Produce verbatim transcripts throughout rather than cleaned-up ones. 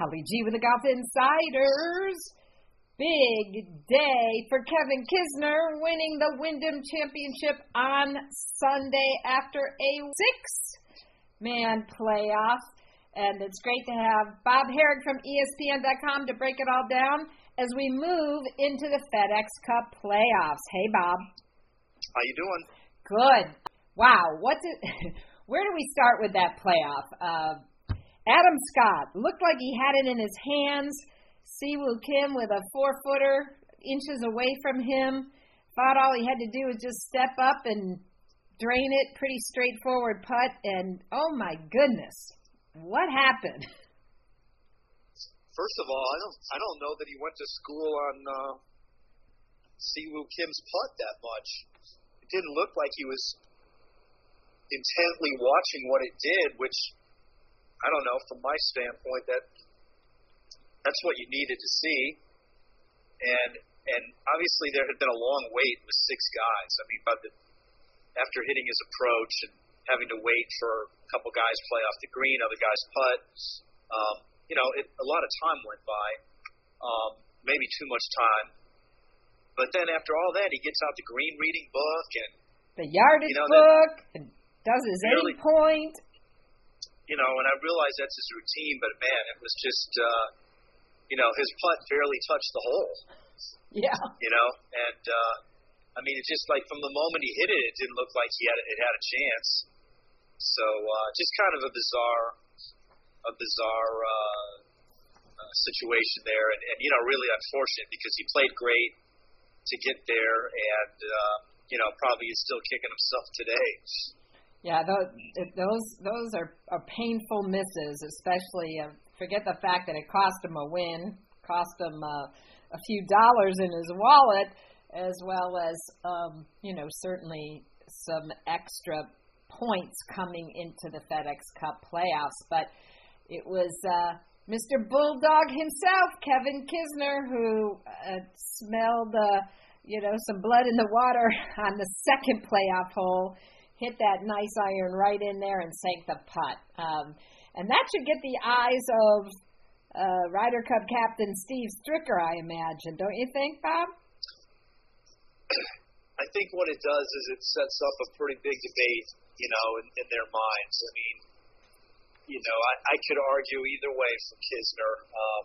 Holly G with the Golf Insiders. Big day for Kevin Kisner, winning the Wyndham Championship on Sunday after a six-man playoff. And it's great to have Bob Harig from E S P N dot com to break it all down as we move into the FedEx Cup playoffs. Hey, Bob. How you doing? Good. Wow. What did, where do we start with that playoff? Uh, Adam Scott looked like he had it in his hands. Siwoo Kim with a four-footer inches away from him. Thought all he had to do was just step up and drain it. Pretty straightforward putt. And, oh, my goodness. What happened? First of all, I don't I don't know that he went to school on uh, Siwoo Kim's putt that much. It didn't look like he was intently watching what it did, which, I don't know, from my standpoint, that that's what you needed to see. And and obviously there had been a long wait with six guys. I mean, by the, after hitting his approach and having to wait for a couple guys play off the green, other guys putt. Um, you know, it, a lot of time went by, um, maybe too much time. But then after all that, he gets out the green reading book and the yardage you know, book and does his really, eight point. You know, and I realize that's his routine, but man, it was just, uh, you know, his putt barely touched the hole. Yeah. You know, and, uh, I mean, it's just like from the moment he hit it, it didn't look like he had it had a chance. So uh, just kind of a bizarre, a bizarre uh, uh, situation there, and, and you know, really unfortunate because he played great to get there, and uh, you know, probably is still kicking himself today. Yeah, those those those are, are painful misses, especially uh, forget the fact that it cost him a win, cost him uh, a few dollars in his wallet, as well as, um, you know, certainly some extra points coming into the FedEx Cup playoffs. But it was uh, Mister Bulldog himself, Kevin Kisner, who uh, smelled, uh, you know, some blood in the water on the second playoff hole, hit that nice iron right in there and sank the putt. Um, and that should get the eyes of uh, Ryder Cup captain Steve Stricker, I imagine. Don't you think, Bob? I think what it does is it sets up a pretty big debate, you know, in, in their minds. I mean, you know, I, I could argue either way for Kisner. Um,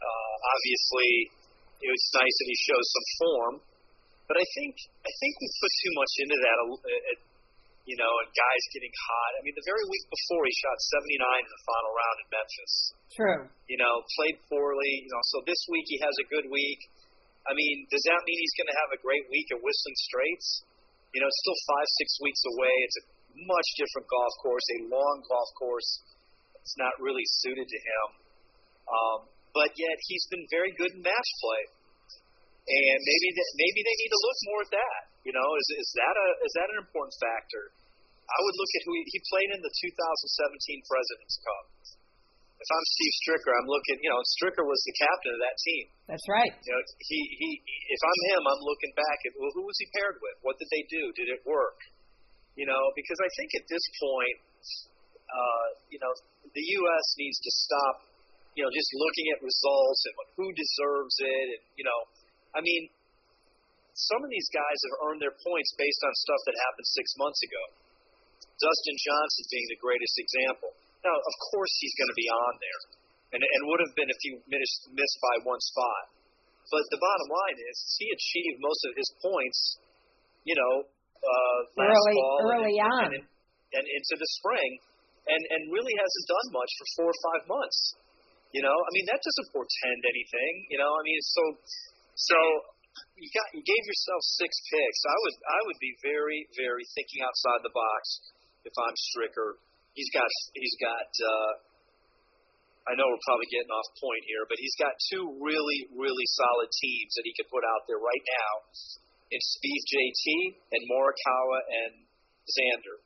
uh, obviously, it was nice that he shows some form, but I think I think we put too much into that, uh, you know, and guys getting hot. I mean, the very week before he shot seventy-nine in the final round in Memphis. True. You know, played poorly. You know, so this week he has a good week. I mean, does that mean he's going to have a great week at Whistlin' Straits? You know, it's still five, six weeks away. It's a much different golf course, a long golf course. It's not really suited to him. Um, but yet he's been very good in match play. And maybe they, maybe they need to look more at that. You know, is is that a is that an important factor? I would look at who he, he played in the two thousand seventeen Presidents Cup. If I'm Steve Stricker, I'm looking, you know, Stricker was the captain of that team. That's right. You know, he, he, if I'm him, I'm looking back at, well, who was he paired with? What did they do? Did it work? You know, because I think at this point, uh, you know, the U S needs to stop, you know, just looking at results and who deserves it. And, you know, I mean, some of these guys have earned their points based on stuff that happened six months ago. Dustin Johnson being the greatest example. Now, of course he's going to be on there, and and would have been if he missed, missed by one spot. But the bottom line is he achieved most of his points, you know, uh, last early, fall early and, on. And, and into the spring, and, and really hasn't done much for four or five months. You know, I mean, that doesn't portend anything. You know, I mean, so so you got you gave yourself six picks. I would I would be very, very thinking outside the box if I'm Stricker. He's got, he's got. Uh, I know we're probably getting off point here, but he's got two really, really solid teams that he could put out there right now. It's B J T and Morikawa and Xander.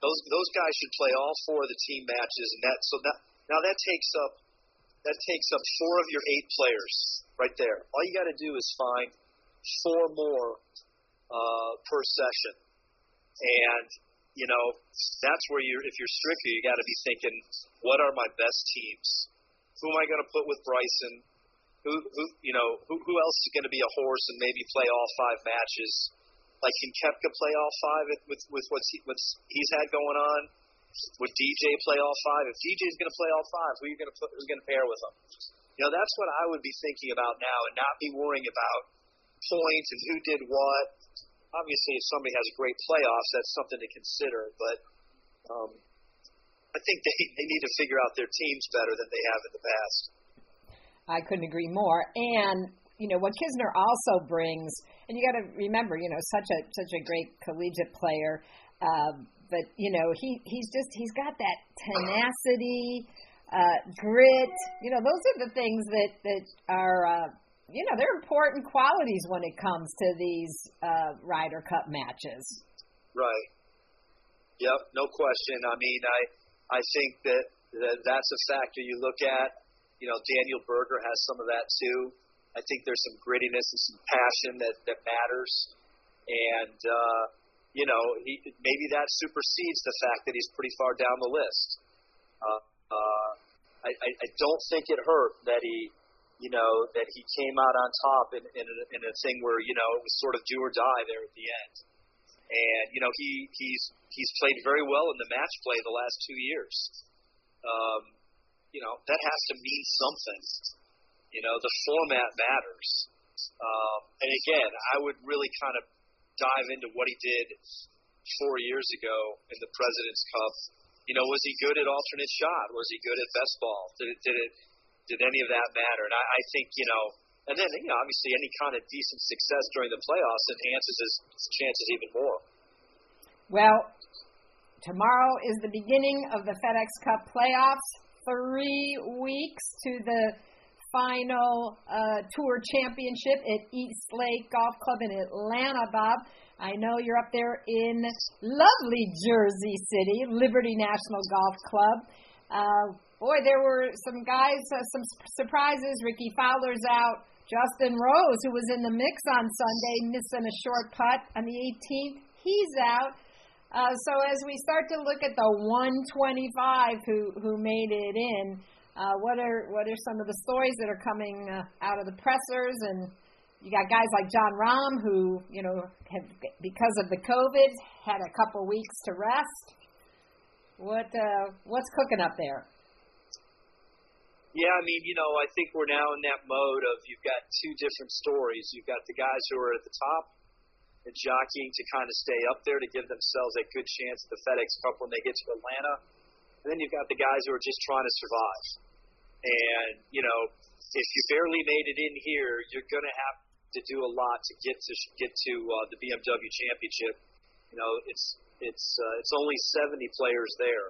Those those guys should play all four of the team matches, and that so that now that takes up that takes up four of your eight players right there. All you got to do is find four more uh, per session, and. You know, that's where you're, if you're Stricker, you got to be thinking, what are my best teams? who am I going to put with Bryson? Who, who, you know, who, who else is going to be a horse and maybe play all five matches? Like, can Kepka play all five with with what's he, what's he's had going on? Would D J play all five? If D J is going to play all five, who are you going to put, who's going to pair with him? You know, that's what I would be thinking about now, and not be worrying about points and who did what. Obviously, if somebody has a great playoffs, that's something to consider. But um, I think they, they need to figure out their teams better than they have in the past. I couldn't agree more. And, you know, what Kisner also brings, and you got to remember, you know, such a such a great collegiate player. Uh, but, you know, he, he's just he's got that tenacity, uh, grit. You know, those are the things that, that are uh, – you know, they're important qualities when it comes to these uh, Ryder Cup matches. Right. Yep, no question. I mean, I I think that, that that's a factor you look at. You know, Daniel Berger has some of that too. I think there's some grittiness and some passion that, that matters. And, uh, you know, he, maybe that supersedes the fact that he's pretty far down the list. Uh, uh, I, I, I don't think it hurt that he – you know, that he came out on top in, in, a, in a thing where, you know, it was sort of do or die there at the end. And, you know, he, he's he's played very well in the match play the last two years. Um, you know, that has to mean something. You know, the format matters. Um, and, again, I would really kind of dive into what he did four years ago in the Presidents Cup. You know, was he good at alternate shot? Was he good at best ball? Did it did it – Did any of that matter? And I, I think, you know, and then, you know, obviously any kind of decent success during the playoffs enhances his, his chances even more. Well, tomorrow is the beginning of the FedEx Cup playoffs, three weeks to the final uh, Tour Championship at East Lake Golf Club in Atlanta, Bob. I know you're up there in lovely Jersey City, Liberty National Golf Club. Uh Boy, there were some guys, uh, some surprises. Ricky Fowler's out. Justin Rose, who was in the mix on Sunday, missing a short putt on the eighteenth. He's out. Uh, so as we start to look at the one twenty-five who, who made it in, uh, what are what are some of the stories that are coming uh, out of the pressers? And you got guys like John Rahm who, you know, have, because of the COVID, had a couple weeks to rest. What uh, what's cooking up there? Yeah, I mean, you know, I think we're now in that mode of you've got two different stories. You've got the guys who are at the top and jockeying to kind of stay up there to give themselves a good chance at the FedEx Cup when they get to Atlanta. And then you've got the guys who are just trying to survive. And, you know, if you barely made it in here, you're going to have to do a lot to get to get to uh, the B M W Championship. You know, it's it's uh, it's only seventy players there.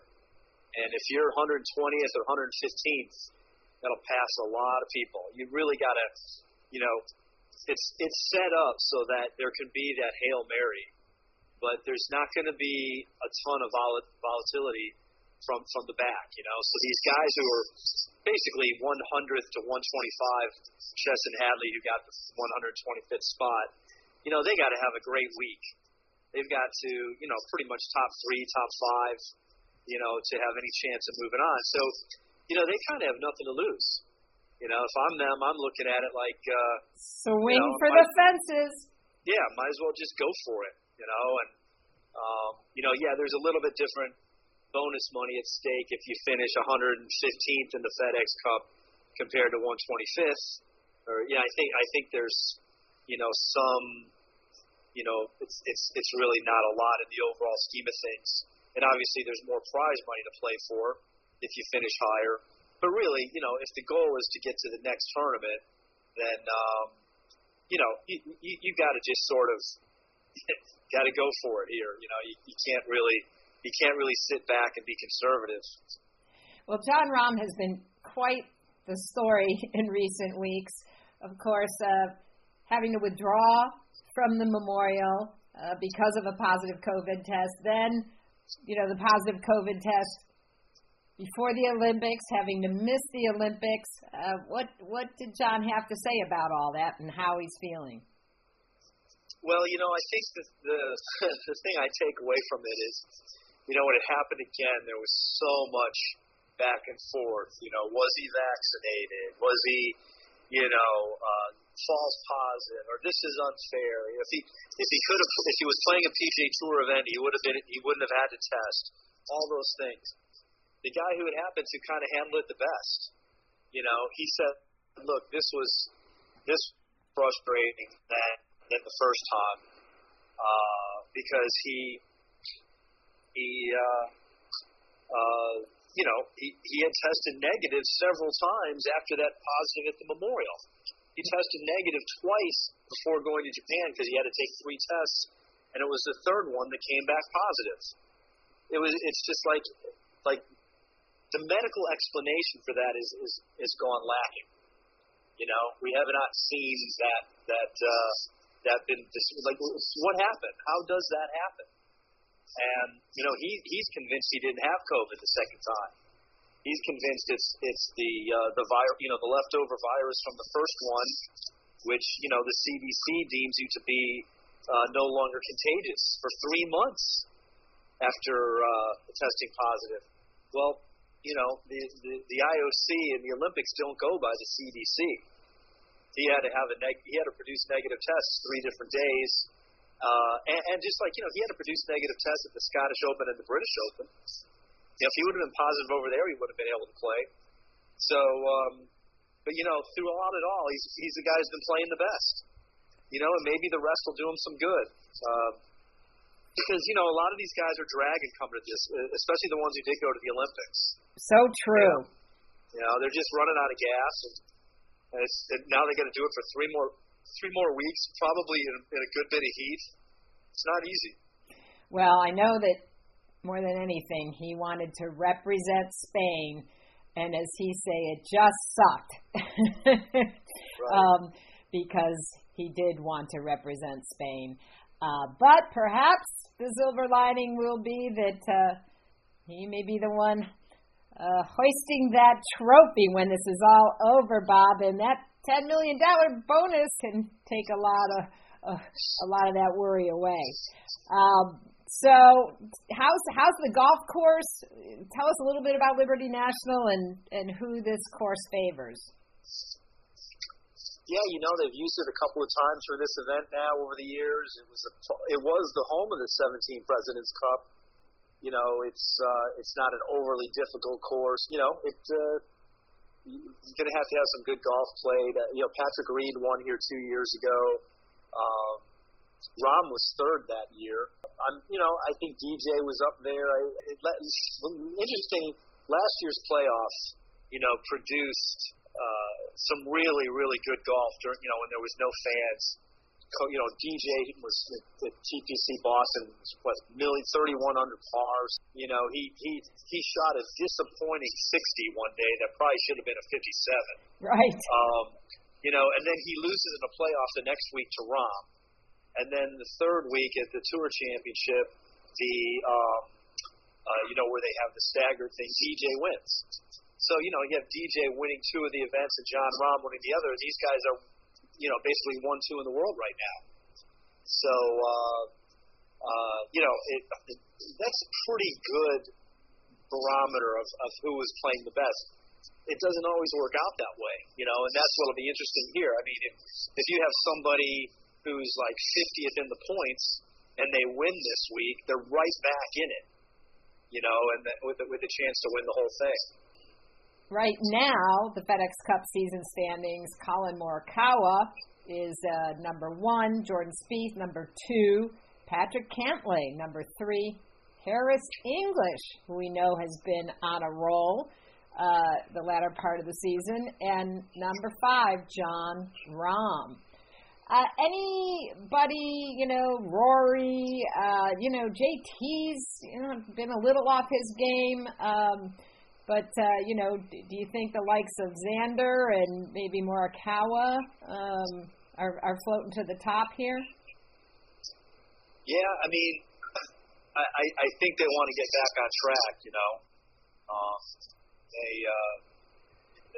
And if you're one hundred twentieth or one hundred fifteenth, that'll pass a lot of people. You really got to, you know, it's it's set up so that there can be that Hail Mary, but there's not going to be a ton of vol- volatility from, from the back, you know. So these guys who are basically one hundredth to one twenty-five, Chess and Hadley, who got the one hundred twenty-fifth spot, you know, they got to have a great week. They've got to, you know, pretty much top three, top five, you know, to have any chance of moving on. So, you know, they kind of have nothing to lose. You know, if I'm them, I'm looking at it like uh, swing you know, for the fences. Yeah, might as well just go for it. You know, and um, you know, yeah, there's a little bit different bonus money at stake if you finish one hundred fifteenth in the FedEx Cup compared to one hundred twenty-fifth. Or yeah, I think I think there's you know some you know it's it's it's really not a lot in the overall scheme of things. And obviously, there's more prize money to play for if you finish higher. But really, you know, if the goal is to get to the next tournament, then, um, you know, you, you, you got to just sort of got to go for it here. You know, you, you can't really you can't really sit back and be conservative. Well, John Rahm has been quite the story in recent weeks. Of course, uh, having to withdraw from the Memorial uh, because of a positive COVID test. Then, you know, the positive COVID test before the Olympics, having to miss the Olympics. Uh, what what did John have to say about all that and how he's feeling? Well, you know, I think the, the, the thing I take away from it is, you know, when it happened again, there was so much back and forth. You know, was he vaccinated? Was he, you know, uh, false positive? Or this is unfair. You know, if he if he could have if he was playing a P G A Tour event, he would have been he wouldn't have had to test. All those things. The guy who it happened to kind of handled it the best. You know, he said, "Look, this was this frustrating than than the first time uh, because he he." Uh, Uh, you know, he, he had tested negative several times after that positive at the Memorial. He tested negative twice before going to Japan because he had to take three tests, and it was the third one that came back positive. It was. It's just like, like the medical explanation for that is is, is gone lacking. You know, we have not seen that that uh, that been like what happened. How does that happen? And, you know, he he's convinced he didn't have COVID the second time. He's convinced it's it's the uh, the virus, you know, the leftover virus from the first one, which, you know, the C D C deems you to be uh, no longer contagious for three months after uh, testing positive. Well, you know, the, the the I O C and the Olympics don't go by the C D C. He had to have a neg- he had to produce negative tests three different days. Uh, and, and just like, you know, he had to produce negative tests at the Scottish Open and the British Open. You know, if he would have been positive over there, he would have been able to play. So, um, but, you know, throughout it all, he's he's the guy who's been playing the best. You know, and maybe the rest will do him some good. Uh, because, you know, a lot of these guys are dragging coming to this, especially the ones who did go to the Olympics. So true. You know, you know they're just running out of gas. And, and, it's, and now they got to do it for three more Three more weeks, probably in, in a good bit of heat. It's not easy. Well, I know that more than anything, he wanted to represent Spain, and as he say, it just sucked. Right. um, because he did want to represent Spain. Uh, but perhaps the silver lining will be that uh, he may be the one uh, hoisting that trophy when this is all over, Bob, and that ten million dollars bonus can take a lot of uh, a lot of that worry away. Um, so how's how's the golf course? Tell us a little bit about Liberty National and, and who this course favors. Yeah, you know, they've used it a couple of times for this event now over the years. It was a, it was the home of the seventeen Presidents Cup. You know, it's uh, it's not an overly difficult course. You know, it. Uh, You're going to have to have some good golf played. You know, Patrick Reed won here two years ago. Um, Rahm was third that year. I'm, you know, I think D J was up there. I, it let, interesting, last year's playoffs, you know, produced uh, some really, really good golf during, you know, when there was no fans. You know, D J was at T P C Boston, what, thirty-one under pars. You know, he, he he shot a disappointing sixty one day that probably should have been a fifty-seven. Right. Um, you know, and then he loses in a playoff the next week to Rahm. And then the third week at the Tour Championship, the, um, uh, you know, where they have the staggered thing, D J wins. So, you know, you have D J winning two of the events and John Rahm winning the other. These guys are, you know, basically one, two in the world right now. So, uh, uh, you know, it, it, that's a pretty good barometer of, of who is playing the best. It doesn't always work out that way, you know, and that's what'll be interesting here. I mean, if, if you have somebody who's like fiftieth in the points and they win this week, they're right back in it, you know, and the, with the, with a chance to win the whole thing. Right now, the FedEx Cup season standings, Colin Morikawa is uh, number one, Jordan Spieth number two, Patrick Cantlay number three, Harris English, who we know has been on a roll uh, the latter part of the season, and number five, John Rahm. Uh, anybody, you know, Rory, uh, you know, J T's, you know, been a little off his game. Um, But, uh, you know, do you think the likes of Xander and maybe Morikawa um, are, are floating to the top here? Yeah, I mean, I, I think they want to get back on track, you know. Um, they uh,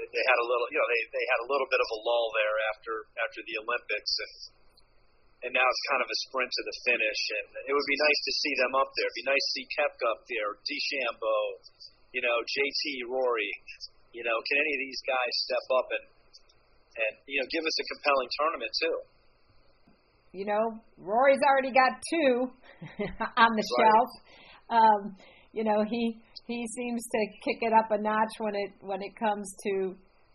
they had a little, you know, they, they had a little bit of a lull there after after the Olympics, and and now it's kind of a sprint to the finish. And it would be nice to see them up there. It'd be nice to see Kepka up there, DeChambeau. you know, J T, Rory, you know, can any of these guys step up and, and you know, give us a compelling tournament too? You know, Rory's already got two on the right. shelf. Um, you know, he he seems to kick it up a notch when it when it comes to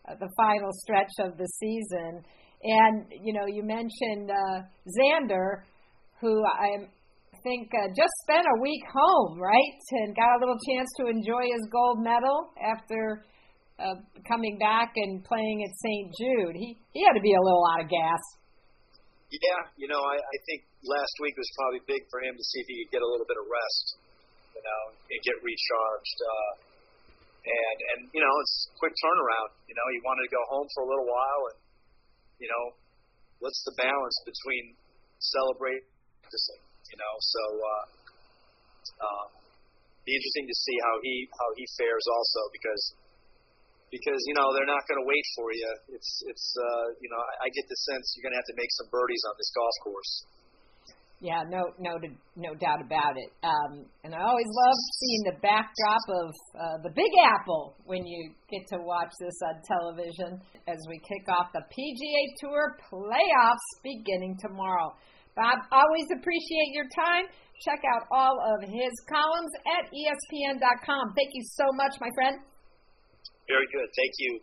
uh, the final stretch of the season. And you know, you mentioned uh, Xander, who I'm. think uh, just spent a week home, right, and got a little chance to enjoy his gold medal after uh, coming back and playing at Saint Jude. He he had to be a little out of gas. Yeah, you know, I, I think last week was probably big for him to see if he could get a little bit of rest, you know, and get recharged. Uh, and, and, you know, it's a quick turnaround. You know, he wanted to go home for a little while and, you know, what's the balance between celebrating and practicing? You know, so uh, um, be interesting to see how he how he fares also, because because you know they're not going to wait for you. It's it's uh, you know I, I get the sense you're going to have to make some birdies on this golf course. Yeah, no no no doubt about it. Um, and I always love seeing the backdrop of uh, the Big Apple when you get to watch this on television as we kick off the P G A Tour playoffs beginning tomorrow. Bob, always appreciate your time. Check out all of his columns at E S P N dot com. Thank you so much, my friend. Very good. Thank you.